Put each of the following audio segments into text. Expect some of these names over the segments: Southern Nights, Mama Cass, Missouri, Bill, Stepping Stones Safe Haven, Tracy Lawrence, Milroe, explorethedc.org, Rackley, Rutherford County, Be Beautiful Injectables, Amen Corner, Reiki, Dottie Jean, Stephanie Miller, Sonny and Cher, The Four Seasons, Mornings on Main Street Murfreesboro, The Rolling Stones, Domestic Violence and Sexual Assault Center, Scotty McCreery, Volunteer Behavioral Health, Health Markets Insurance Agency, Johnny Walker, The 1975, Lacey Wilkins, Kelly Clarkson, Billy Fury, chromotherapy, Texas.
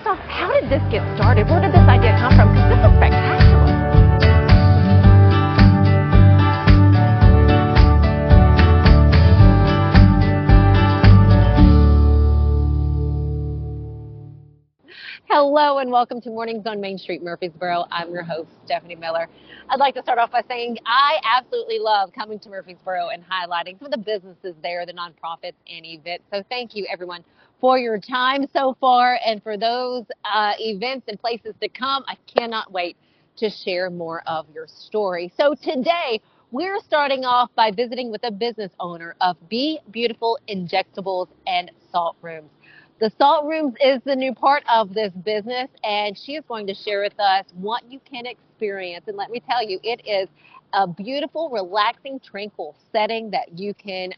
first off, how did this get started? Where did this idea come from? Because this is spectacular. Hello and welcome to Mornings on Main Street Murfreesboro. I'm your host, Stephanie Miller. I'd like to start off by saying I absolutely love coming to Murfreesboro and highlighting some of the businesses there, the nonprofits and events. So thank you everyone for your time so far and for those events and places to come. I cannot wait to share more of your story. So today we're starting off by visiting with a business owner of Be Beautiful Injectables and Salt Rooms. The Salt Rooms is the new part of this business, and she is going to share with us what you can experience. And let me tell you, it is a beautiful, relaxing, tranquil setting that you can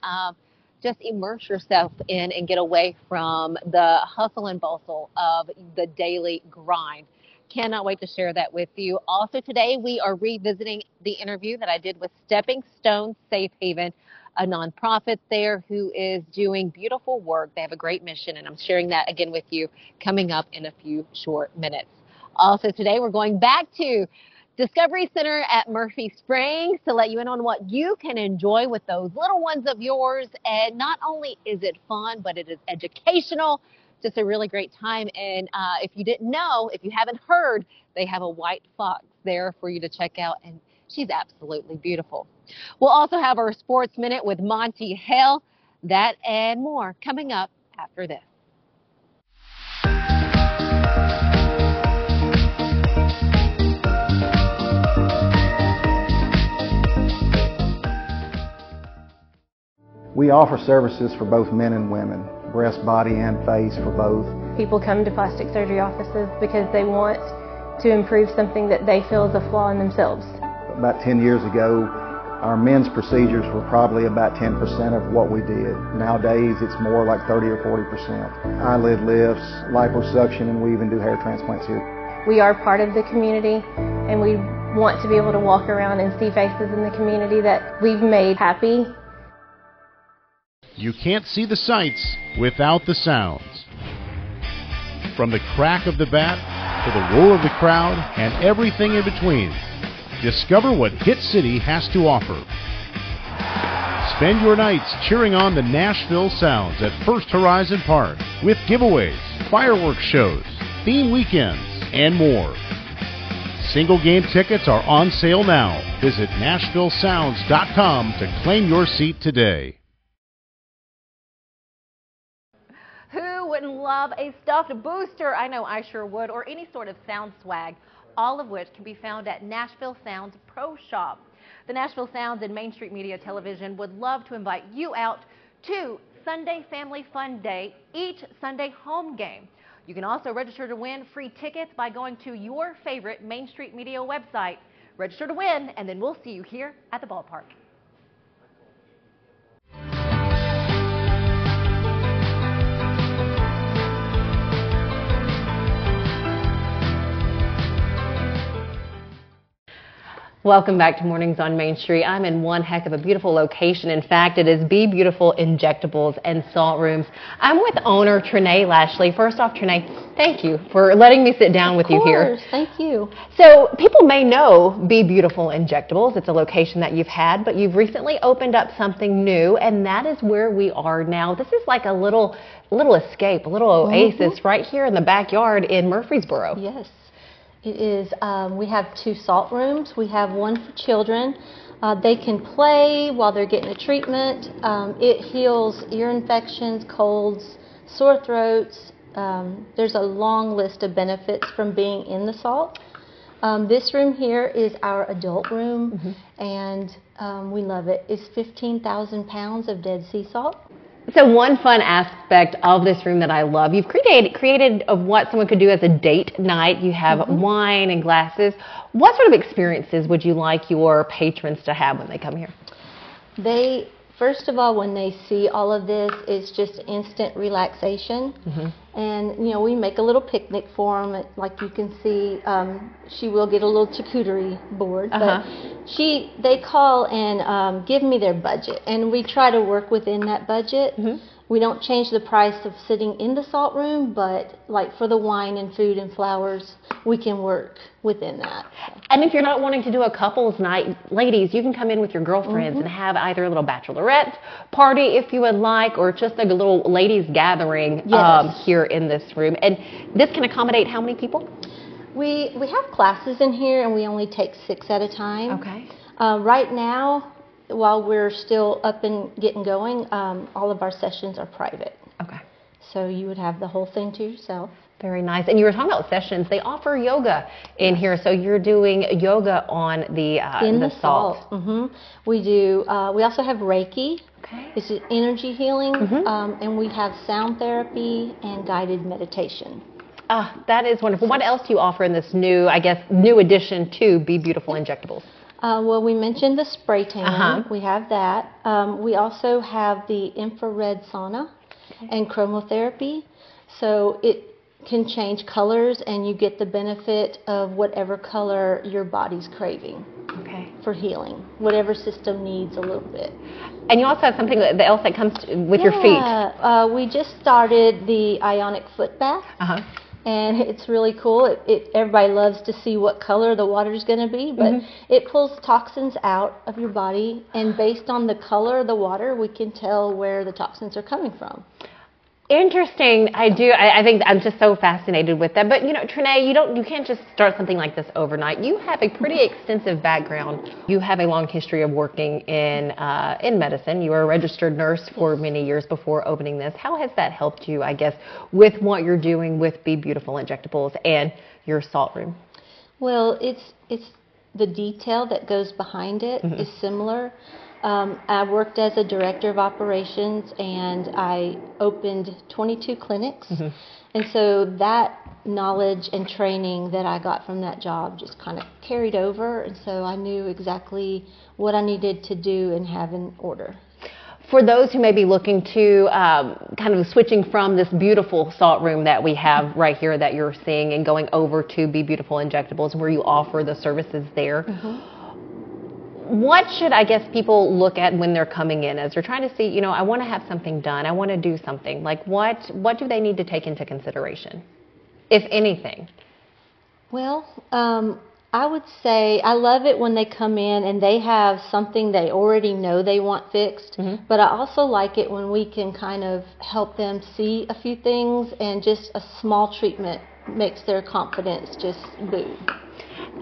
just immerse yourself in and get away from the hustle and bustle of the daily grind. Cannot wait to share that with you. Also today, we are revisiting the interview that I did with Stepping Stones Safe Haven, a nonprofit there who is doing beautiful work. They have a great mission, and I'm sharing that again with you coming up in a few short minutes. Also today, we're going back to Discovery Center at Murfree Spring to let you in on what you can enjoy with those little ones of yours. And not only is it fun, but it is educational. Just a really great time. And if you didn't know, if you haven't heard, they have a white fox there for you to check out, and she's absolutely beautiful. We'll also have our Sports Minute with Monty Hale. That and more coming up after this. We offer services for both men and women, breast, body, and face for both. People come to plastic surgery offices because they want to improve something that they feel is a flaw in themselves. About 10 years ago, our men's procedures were probably about 10% of what we did. Nowadays, it's more like 30 or 40%. Eyelid lifts, liposuction, and we even do hair transplants here. We are part of the community, and we want to be able to walk around and see faces in the community that we've made happy. You can't see the sights without the sounds. From the crack of the bat to the roar of the crowd and everything in between, discover what Hit City has to offer. Spend your nights cheering on the Nashville Sounds at First Horizon Park with giveaways, fireworks shows, theme weekends, and more. Single game tickets are on sale now. Visit NashvilleSounds.com to claim your seat today. Who wouldn't love a stuffed booster? I know I sure would, or any sort of sound swag, all of which can be found at Nashville Sounds Pro Shop. The Nashville Sounds and Main Street Media Television would love to invite you out to Sunday Family Fun Day, each Sunday home game. You can also register to win free tickets by going to your favorite Main Street Media website. Register to win, and then we'll see you here at the ballpark. Welcome back to Mornings on Main Street. I'm in one heck of a beautiful location. In fact, it is Be Beautiful Injectables and Salt Rooms. I'm with owner Trinae Lashley. First off, Trinae, thank you for letting me sit down with you here. Of course, thank you. So people may know Be Beautiful Injectables. It's a location that you've had, but you've recently opened up something new, and that is where we are now. This is like a little escape, a little oasis right here in the backyard in Murfreesboro. Yes. It is, we have two salt rooms. We have one for children. They can play while they're getting a treatment. It heals ear infections, colds, sore throats. There's a long list of benefits from being in the salt. This room here is our adult room, and we love it. It's 15,000 pounds of Dead Sea salt. So one fun aspect of this room that I love, you've created of what someone could do as a date night. You have wine and glasses. What sort of experiences would you like your patrons to have when they come here? They, first of all, when they see all of this, it's just instant relaxation. And, you know, we make a little picnic for them. Like you can see, she will get a little charcuterie board. But they call and give me their budget, and we try to work within that budget. We don't change the price of sitting in the salt room, but like for the wine and food and flowers, we can work within that. So. And if you're not wanting to do a couple's night, ladies, you can come in with your girlfriends and have either a little bachelorette party if you would like, or just like a little ladies gathering here in this room. And this can accommodate how many people? We have classes in here, and we only take 6 at a time. Okay. Right now, while we're still up and getting going, all of our sessions are private. Okay. So you would have the whole thing to yourself. Very nice. And you were talking about sessions. They offer yoga in here, so you're doing yoga on the salt. We do. We also have Reiki. Okay. It's energy healing, and we have sound therapy and guided meditation. That is wonderful. What else do you offer in this new, I guess, new addition to Be Beautiful Injectables? Well, we mentioned the spray tan. We have that. We also have the infrared sauna and chromotherapy. So it can change colors, and you get the benefit of whatever color your body's craving for healing, whatever system needs a little bit. And you also have something else that comes with your feet. We just started the Ionic Foot Bath. And it's really cool. Everybody loves to see what color the water's going to be, but it pulls toxins out of your body, and based on the color of the water, we can tell where the toxins are coming from. Interesting. I think I'm just so fascinated with that. But you know, Trinae, you can't just start something like this overnight. You have a pretty extensive background. You have a long history of working in medicine. You were a registered nurse for many years before opening this. How has that helped you, I guess, with what you're doing with Be Beautiful Injectables and your salt room? Well, it's the detail that goes behind it is similar. I worked as a director of operations, and I opened 22 clinics. And so that knowledge and training that I got from that job just kind of carried over. And so I knew exactly what I needed to do and have in order. For those who may be looking to kind of switching from this beautiful salt room that we have right here that you're seeing and going over to Be Beautiful Injectables, where you offer the services there, what should, I guess, people look at when they're coming in as they're trying to see, you know, I want to have something done, I want to do something. Like what do they need to take into consideration, if anything? Well, I would say I love it when they come in and they have something they already know they want fixed, but I also like it when we can kind of help them see a few things, and just a small treatment makes their confidence just boom.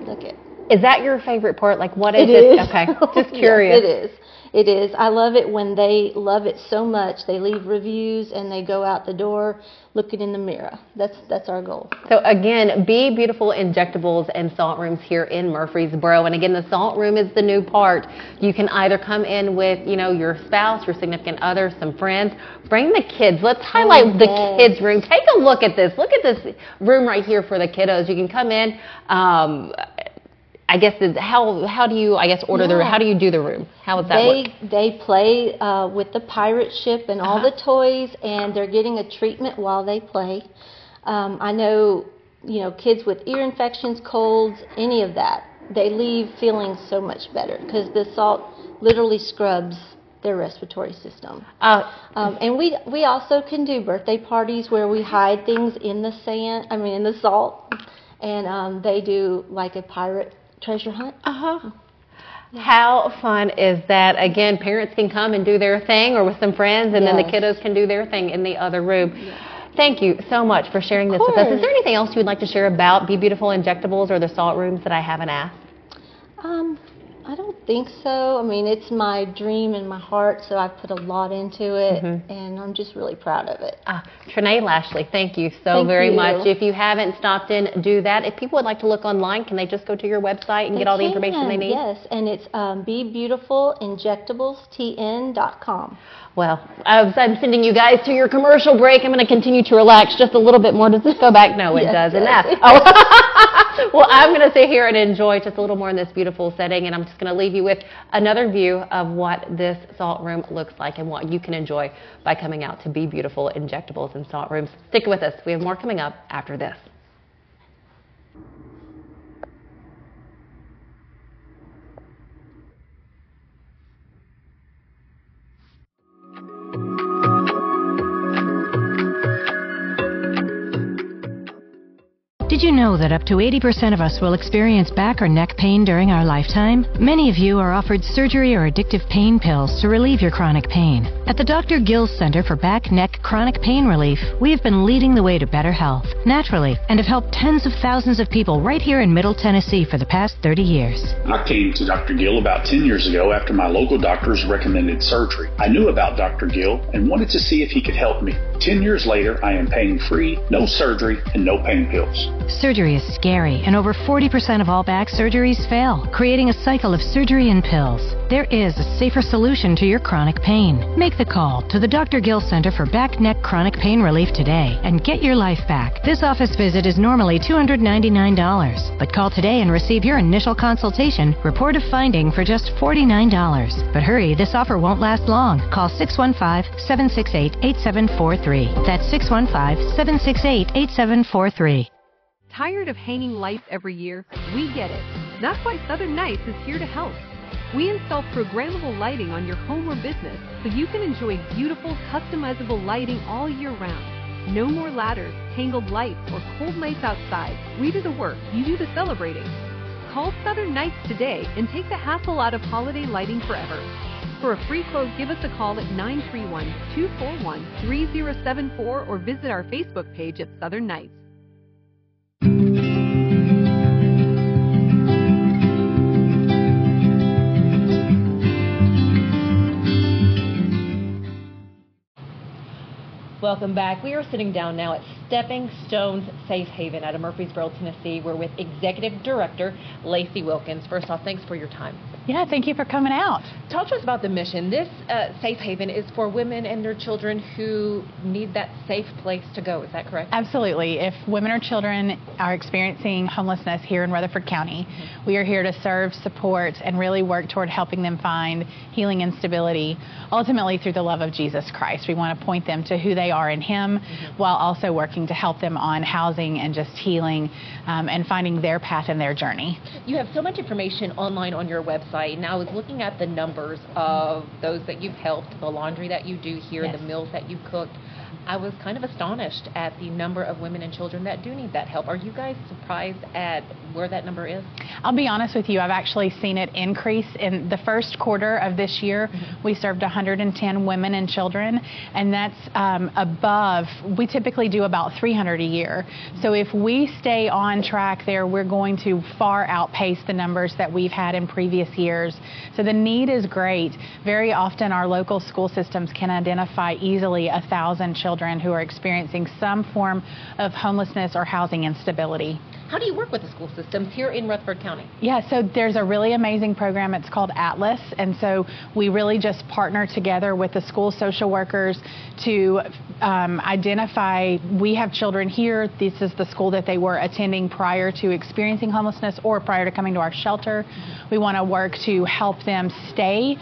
Look at. Is that your favorite part? Like, what is it? Okay, just curious. It is. I love it when they love it so much. They leave reviews and they go out the door looking in the mirror. That's our goal. So again, Be Beautiful Injectables and Salt Rooms here in Murfreesboro. And again, the salt room is the new part. You can either come in with, you know, your spouse, your significant other, some friends. Bring the kids. Let's highlight the kids room. Take a look at this. Look at this room right here for the kiddos. You can come in. I guess, how do you, I guess, order the room? How do you do the room? How does that work? They play with the pirate ship and all the toys, and they're getting a treatment while they play. I know, you know, kids with ear infections, colds, any of that, they leave feeling so much better because the salt literally scrubs their respiratory system. And we also can do birthday parties where we hide things in the sand, I mean in the salt, and they do like a pirate treasure hunt. How fun is that? Again, parents can come and do their thing, or with some friends, and then the kiddos can do their thing in the other room. Thank you so much for sharing this with us. Is there anything else you would like to share about Be Beautiful Injectables or the salt rooms that I haven't asked? I don't think so. I mean, it's my dream and my heart, so I've put a lot into it, and I'm just really proud of it. Trinae Lashley, thank you so very much. If you haven't stopped in, do that. If people would like to look online, can they just go to your website and get all the information they need? Yes, and it's bebeautifulinjectablestn.com. Well, as I'm sending you guys to your commercial break, I'm going to continue to relax just a little bit more. Does this go back? No, it doesn't. Well, I'm going to sit here and enjoy just a little more in this beautiful setting, and I'm just going to leave you with another view of what this salt room looks like and what you can enjoy by coming out to Be Beautiful Injectables and Salt Rooms. Stick with us. We have more coming up after this. Did you know that up to 80% of us will experience back or neck pain during our lifetime? Many of you are offered surgery or addictive pain pills to relieve your chronic pain. At the Dr. Gill Center for Back, Neck, Chronic Pain Relief, we have been leading the way to better health, naturally, and have helped tens of thousands of people right here in Middle Tennessee for the past 30 years. I came to Dr. Gill about 10 years ago after my local doctors recommended surgery. I knew about Dr. Gill and wanted to see if he could help me. 10 years later, I am pain-free, no surgery, and no pain pills. Surgery is scary, and over 40% of all back surgeries fail, creating a cycle of surgery and pills. There is a safer solution to your chronic pain. Make the call to the Dr. Gill Center for Back, Neck, Chronic Pain Relief today and get your life back. This office visit is normally $299, but call today and receive your initial consultation, report of finding for just $49. But hurry, this offer won't last long. Call 615-768-8743. That's 615-768-8743. Tired of hanging lights every year? We get it. That's why Southern Nights is here to help. We install programmable lighting on your home or business so you can enjoy beautiful, customizable lighting all year round. No more ladders, tangled lights, or cold nights outside. We do the work, you do the celebrating. Call Southern Nights today and take the hassle out of holiday lighting forever. For a free quote, give us a call at 931-241-3074 or visit our Facebook page at Southern Nights. Welcome back. We are sitting down now at Stepping Stones Safe Haven out of Murfreesboro, Tennessee. We're with Executive Director Lacey Wilkins. First off, thanks for your time. Yeah, thank you for coming out. Talk to us about the mission. This Safe Haven is for women and their children who need that safe place to go. Is that correct? Absolutely. If women or children are experiencing homelessness here in Rutherford County, we are here to serve, support, and really work toward helping them find healing and stability, ultimately through the love of Jesus Christ. We want to point them to who they are in Him, while also working to help them on housing and just healing and finding their path and their journey. You have so much information online on your website, and I was looking at the numbers of those that you've helped, the laundry that you do here, yes, the meals that you've cooked. I was kind of astonished at the number of women and children that do need that help. Are you guys surprised at where that number is? I'll be honest with you. I've actually seen it increase. In the first quarter of this year, we served 110 women and children, and that's above. We typically do about 300 a year. So if we stay on track there, we're going to far outpace the numbers that we've had in previous years. So the need is great. Very often our local school systems can identify easily 1,000 children who are experiencing some form of homelessness or housing instability. How do you work with the school systems here in Rutherford County? Yeah, so there's a really amazing program. It's called Atlas, and so we really just partner together with the school social workers to identify, we have children here, this is the school that they were attending prior to experiencing homelessness or prior to coming to our shelter. We want to work to help them stay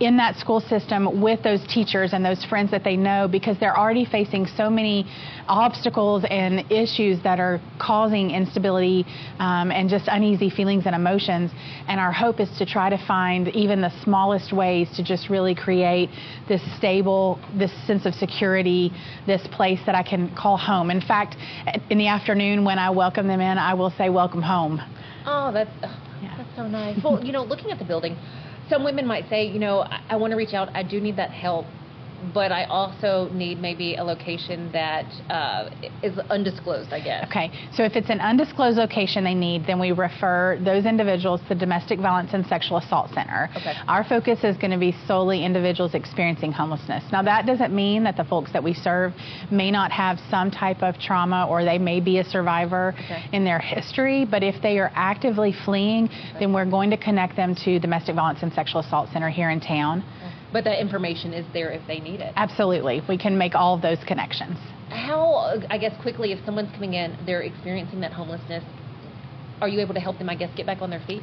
in that school system with those teachers and those friends that they know, because they're already facing so many obstacles and issues that are causing instability and just uneasy feelings and emotions. And our hope is to try to find even the smallest ways to just really create this stable, this sense of security, this place that I can call home. In fact, in the afternoon when I welcome them in, I will say, "Welcome home." Oh, that's so nice. Well, you know, looking at the building, some women might say, you know, I want to reach out, I do need that help, but I also need maybe a location that is undisclosed, I guess. Okay, so if it's an undisclosed location they need, then we refer those individuals to the Domestic Violence and Sexual Assault Center. Okay. Our focus is going to be solely individuals experiencing homelessness. Now, that doesn't mean that the folks that we serve may not have some type of trauma, or they may be a survivor, okay, in their history, but if they are actively fleeing, okay, then we're going to connect them to Domestic Violence and Sexual Assault Center here in town. Okay. But that information is there if they need it. Absolutely. We can make all of those connections. How, I guess, quickly, if someone's coming in, they're experiencing that homelessness, are you able to help them, I guess, get back on their feet?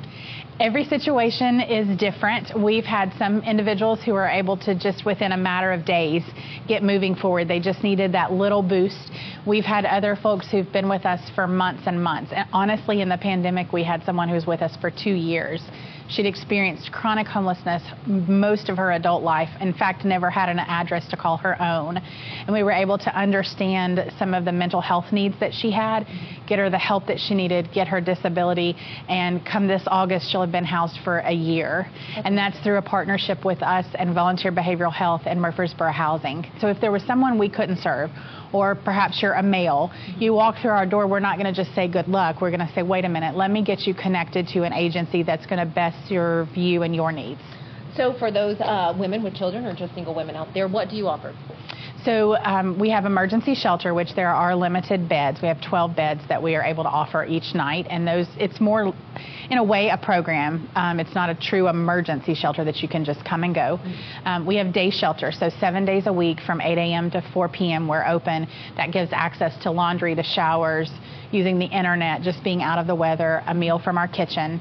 Every situation is different. We've had some individuals who are able to just within a matter of days get moving forward. They just needed that little boost. We've had other folks who've been with us for months and months. And honestly, in the pandemic, we had someone who was with us for 2 years. She'd experienced chronic homelessness most of her adult life, in fact, never had an address to call her own. And we were able to understand some of the mental health needs that she had, get her the help that she needed, get her disability, and come this August, she'll have been housed for a year. And that's through a partnership with us and Volunteer Behavioral Health and Murfreesboro Housing. So if there was someone we couldn't serve, or perhaps you're a male, you walk through our door, we're not going to just say good luck. We're going to say, wait a minute, let me get you connected to an agency that's going to best serve you and your needs. So for those women with children or just single women out there, what do you offer? So we have emergency shelter, which there are limited beds. We have 12 beds that we are able to offer each night, and those, it's more, in a way, a program. It's not a true emergency shelter that you can just come and go. We have day shelter, so 7 days a week from 8 a.m. to 4 p.m. we're open. That gives access to laundry, to showers, using the internet, just being out of the weather, a meal from our kitchen.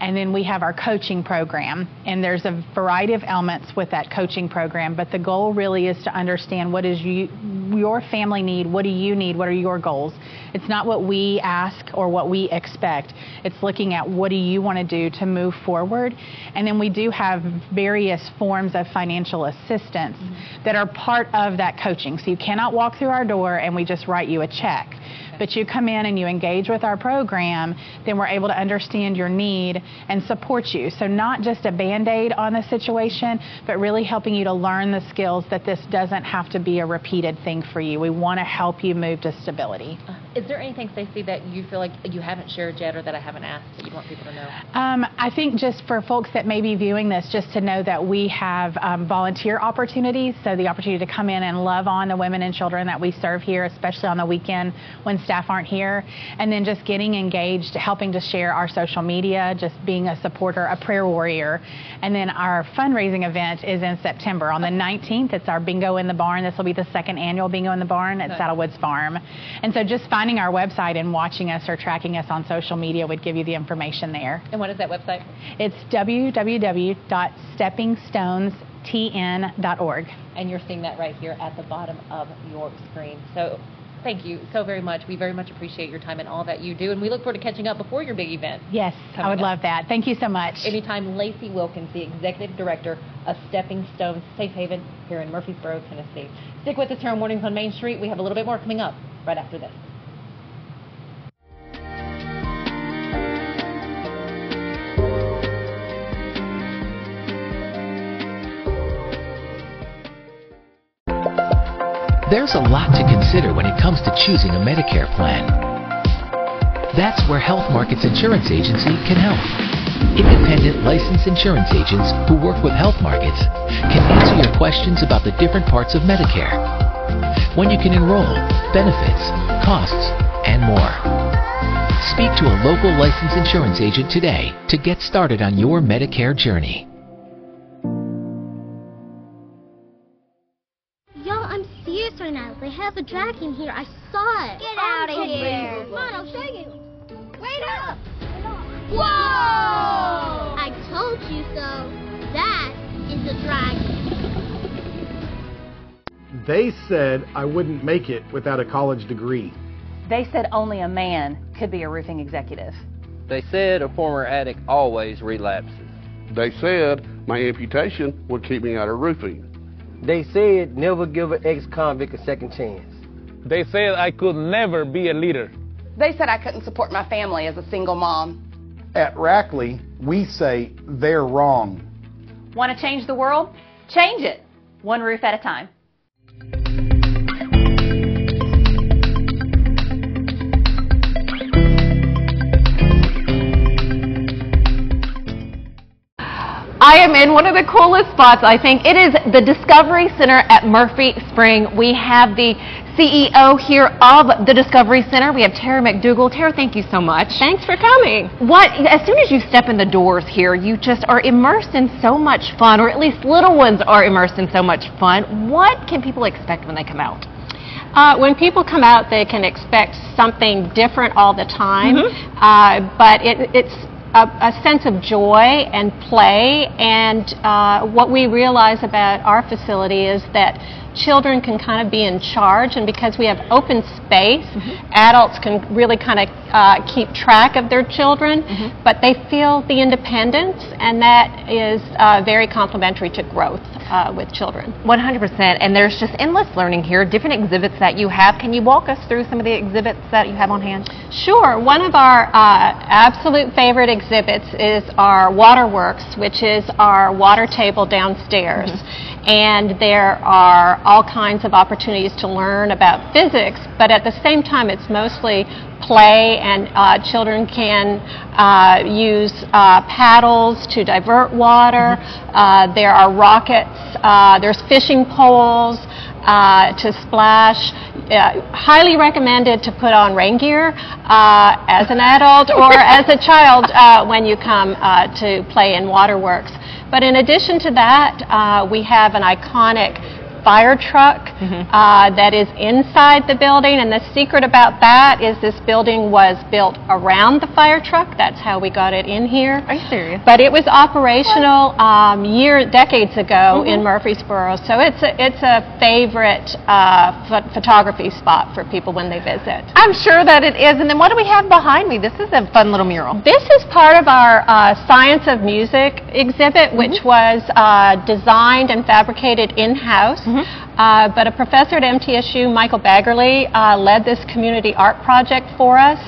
And then we have our coaching program, and there's a variety of elements with that coaching program, but the goal really is to understand what is your family need, what do you need, what are your goals. It's not what we ask or what we expect. It's looking at what do you want to do to move forward. And then we do have various forms of financial assistance that are part of that coaching. So you cannot walk through our door and we just write you a check. But you come in and you engage with our program, then we're able to understand your need and support you. So not just a Band-Aid on the situation, but really helping you to learn the skills that this doesn't have to be a repeated thing for you. We want to help you move to stability. Is there anything, Stacey, that you feel like you haven't shared yet or that I haven't asked that you want people to know? I think just for folks that may be viewing this, just to know that we have volunteer opportunities, so the opportunity to come in and love on the women and children that we serve here, especially on the weekend when staff aren't here, and then just getting engaged, helping to share our social media, just being a supporter, a prayer warrior. And then our fundraising event is in September. On the 19th, it's our Bingo in the Barn. This will be the second annual Bingo in the Barn at Saddlewoods Farm. And so just finding our website and watching us or tracking us on social media would give you the information there. And what is that website? It's www.steppingstonesstn.org. And you're seeing that right here at the bottom of your screen. So thank you so very much. We very much appreciate your time and all that you do, and we look forward to catching up before your big event. Yes, I would love that. Thank you so much. Anytime. Lacey Wilkins, the Executive Director of Stepping Stones Safe Haven here in Murfreesboro, Tennessee. Stick with us here on Mornings on Main Street. We have a little bit more coming up right after this. There's a lot to consider when it comes to choosing a Medicare plan. That's where Health Markets Insurance Agency can help. Independent licensed insurance agents who work with Health Markets can answer your questions about the different parts of Medicare, when you can enroll, benefits, costs, and more. Speak to a local licensed insurance agent today to get started on your Medicare journey. They have a dragon here. I saw it. Get out of here. Come on, I'll show you. Wait up. Whoa! I told you so. That is a dragon. They said I wouldn't make it without a college degree. They said only a man could be a roofing executive. They said a former addict always relapses. They said my amputation would keep me out of roofing. They said never give an ex-convict a second chance. They said I could never be a leader. They said I couldn't support my family as a single mom. At Rackley, we say they're wrong. Want to change the world? Change it, one roof at a time. I am in one of the coolest spots, I think. It is the Discovery Center at Murfree Spring. We have the CEO here of the Discovery Center. We have Tara McDougall. Tara, thank you so much. Thanks for coming. As soon as you step in the doors here, you just are immersed in so much fun, or at least little ones are immersed in so much fun. What can people expect when they come out? When people come out, they can expect something different all the time, but it's a sense of joy and play, and what we realize about our facility is that children can kind of be in charge, and because we have open space, adults can really kind of keep track of their children, but they feel the independence, and that is very complimentary to growth with children. 100%, and there's just endless learning here, different exhibits that you have. Can you walk us through some of the exhibits that you have on hand? Sure. One of our absolute favorite exhibits is our Waterworks, which is our water table downstairs, and there are all kinds of opportunities to learn about physics, but at the same time it's mostly play, and children can use paddles to divert water. There are rockets, there's fishing poles to splash. Highly recommended to put on rain gear as an adult or as a child when you come to play in Waterworks. But in addition to that, we have an iconic fire truck that is inside the building, and the secret about that is this building was built around the fire truck. That's how we got it in here. Are you serious? But it was operational decades ago in Murfreesboro, so it's a favorite photography spot for people when they visit. I'm sure that it is. And then what do we have behind me? This is a fun little mural. This is part of our Science of Music exhibit, which was designed and fabricated in-house. But a professor at MTSU, Michael Baggerly, led this community art project for us,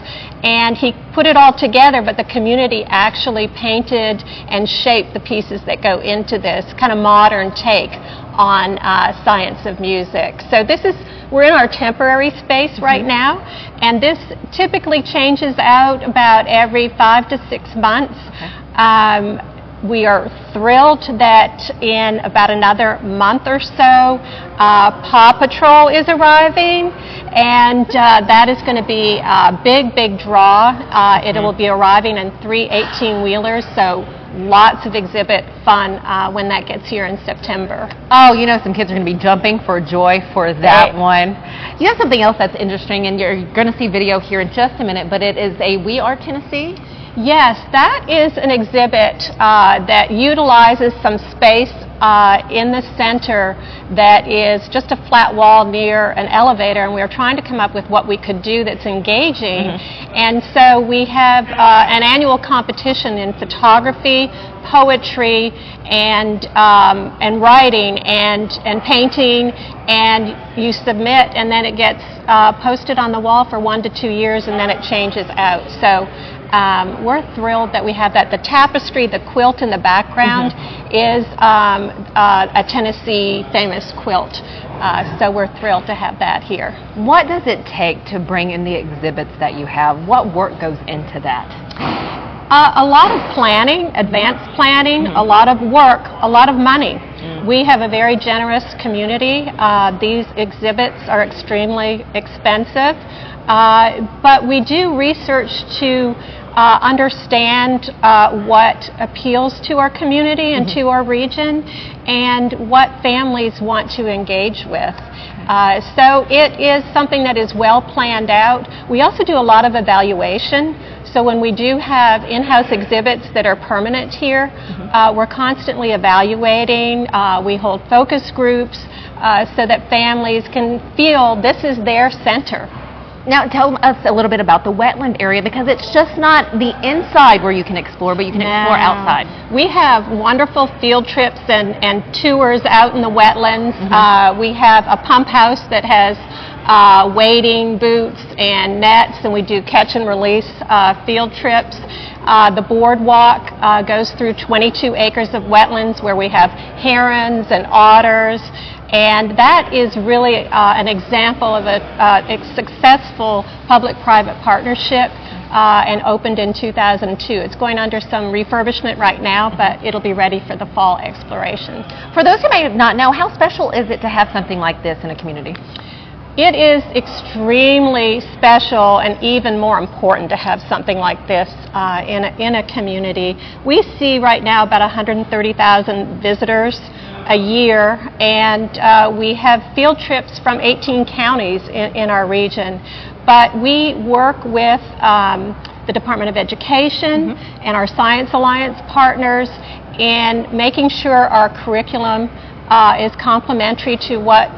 and he put it all together, but the community actually painted and shaped the pieces that go into this kind of modern take on Science of Music. So this is, we're in our temporary space right now, and this typically changes out about every 5 to 6 months. We are thrilled that in about another month or so, Paw Patrol is arriving, and that is going to be a big, big draw. It will be arriving in 3 18-wheelers, so lots of exhibit fun when that gets here in September. Oh, you know, some kids are going to be jumping for joy for that one. You have something else that's interesting, and you're going to see video here in just a minute, but it is a We Are Tennessee. Yes, that is an exhibit that utilizes some space in the center that is just a flat wall near an elevator, and we were trying to come up with what we could do that's engaging. And so we have an annual competition in photography, poetry, and writing, and painting, and you submit, and then it gets posted on the wall for 1 to 2 years, and then it changes out. So we're thrilled that we have that. The tapestry, the quilt in the background is a Tennessee famous quilt, so we're thrilled to have that here. What does it take to bring in the exhibits that you have? What work goes into that? A lot of planning, advanced planning, a lot of work, a lot of money. We have a very generous community. These exhibits are extremely expensive, but we do research to understand what appeals to our community and to our region, and what families want to engage with. So it is something that is well planned out. We also do a lot of evaluation. So when we do have in-house exhibits that are permanent here, we're constantly evaluating. We hold focus groups so that families can feel this is their center. Now tell us a little bit about the wetland area, because it's just not the inside where you can explore, but you can explore outside. We have wonderful field trips and tours out in the wetlands. We have a pump house that has wading boots and nets, and we do catch and release field trips. The boardwalk goes through 22 acres of wetlands where we have herons and otters, and that is really an example of a successful public-private partnership and opened in 2002. It's going under some refurbishment right now, but it'll be ready for the fall exploration. For those who may not know, how special is it to have something like this in a community? It is extremely special, and even more important to have something like this in a community. We see right now about 130,000 visitors a year, and we have field trips from 18 counties in our region. But we work with the Department of Education and our Science Alliance partners in making sure our curriculum is complementary to what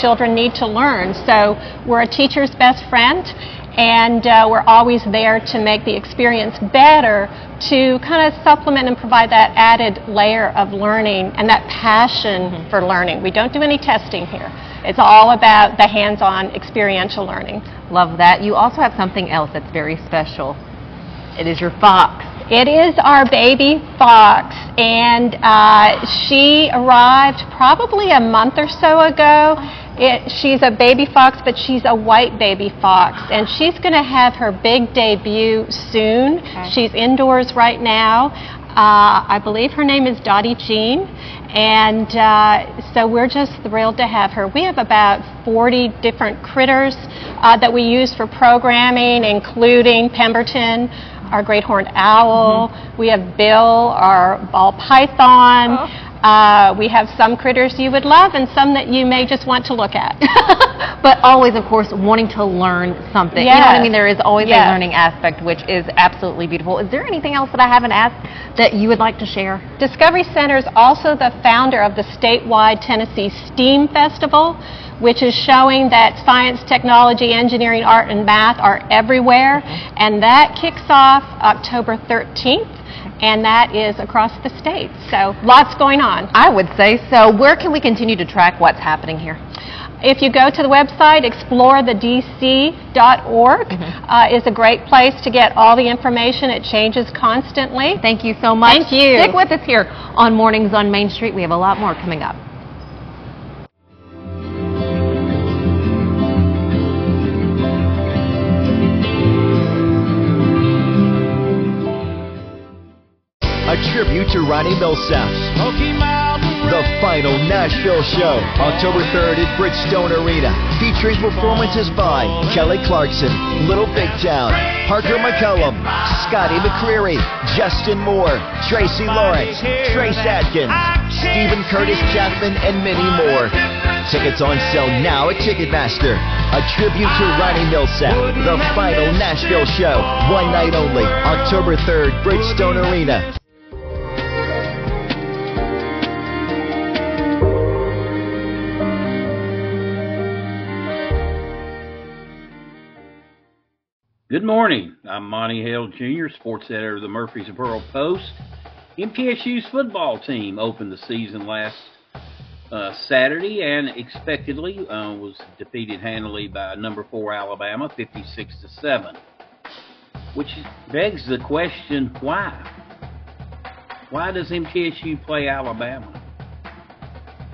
children need to learn. So we're a teacher's best friend, and we're always there to make the experience better, to kind of supplement and provide that added layer of learning and that passion for learning. We don't do any testing here. It's all about the hands-on experiential learning. Love that. You also have something else that's very special. It is your fox. It is our baby fox, and she arrived probably a month or so ago. She's a baby fox, but she's a white baby fox, and she's going to have her big debut soon. Okay. She's indoors right now. I believe her name is Dottie Jean, and so we're just thrilled to have her. We have about 40 different critters that we use for programming, including Pemberton, our great horned owl. We have Bill, our ball python. We have some critters you would love and some that you may just want to look at. But always, of course, wanting to learn something. Yes. You know what I mean? There is always a learning aspect, which is absolutely beautiful. Is there anything else that I haven't asked that you would like to share? Discovery Center is also the founder of the statewide Tennessee STEAM Festival, which is showing that science, technology, engineering, art, and math are everywhere. And that kicks off October 13th. And that is across the state. So lots going on. I would say so. Where can we continue to track what's happening here? If you go to the website, exploretheDC.org is a great place to get all the information. It changes constantly. Thank you so much. Thank you. Stick with us here on Mornings on Main Street. We have a lot more coming up. A tribute to Ronnie Millsap. The final Nashville show, October 3rd at Bridgestone Arena, featuring performances by Kelly Clarkson, Little Big Town, Parker McCollum, Scotty McCreery, Justin Moore, Tracy Lawrence, Trace Adkins, Stephen Curtis Chapman, and many more. Tickets on sale now at Ticketmaster. A tribute to Ronnie Millsap. The final Nashville show, one night only, October 3rd, Bridgestone Arena. Good morning. I'm Monty Hale, Jr., sports editor of the Murfreesboro Post. MTSU's football team opened the season last Saturday and expectedly was defeated handily by number 4 Alabama, 56-7, which begs the question, why? Why does MTSU play Alabama?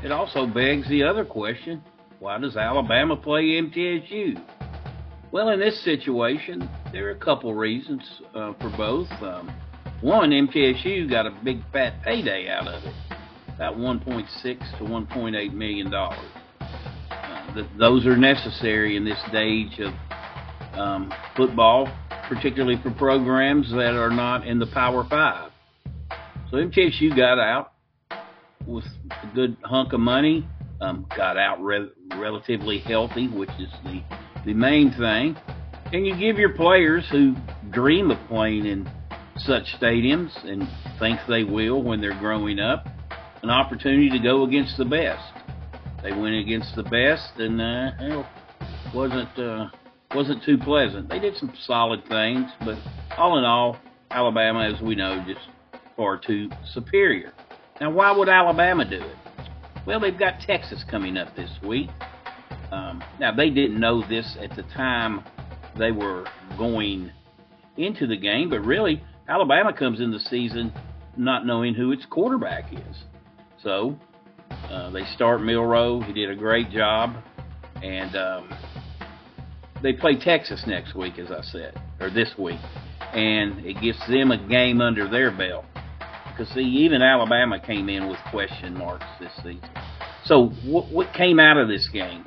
It also begs the other question, why does Alabama play MTSU? Well, in this situation, there are a couple reasons for both. One, MTSU got a big fat payday out of it, about $1.6 to $1.8 million. Those are necessary in this stage of football, particularly for programs that are not in the Power Five. So MTSU got out with a good hunk of money, got out relatively healthy, which is the main thing, and you give your players who dream of playing in such stadiums and think they will when they're growing up an opportunity to go against the best. They went against the best, and it wasn't too pleasant. They did some solid things, but all in all, Alabama, as we know, just far too superior. Now, why would Alabama do it? Well, they've got Texas coming up this week. Now, they didn't know this at the time they were going into the game, but really, Alabama comes in the season not knowing who its quarterback is. So, they start Milroe. He did a great job. And they play Texas next week, as I said, or this week. And it gets them a game under their belt. Because, see, even Alabama came in with question marks this season. So, what came out of this game?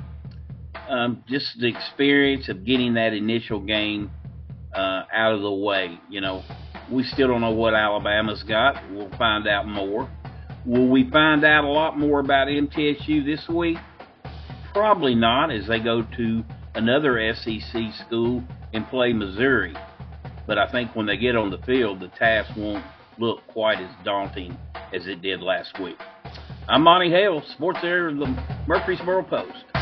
Just the experience of getting that initial game out of the way. You know, we still don't know what Alabama's got. We'll find out more. Will we find out a lot more about MTSU this week? Probably not, as they go to another SEC school and play Missouri. But I think when they get on the field, the task won't look quite as daunting as it did last week. I'm Monty Hale, sports editor of the Murfreesboro Post.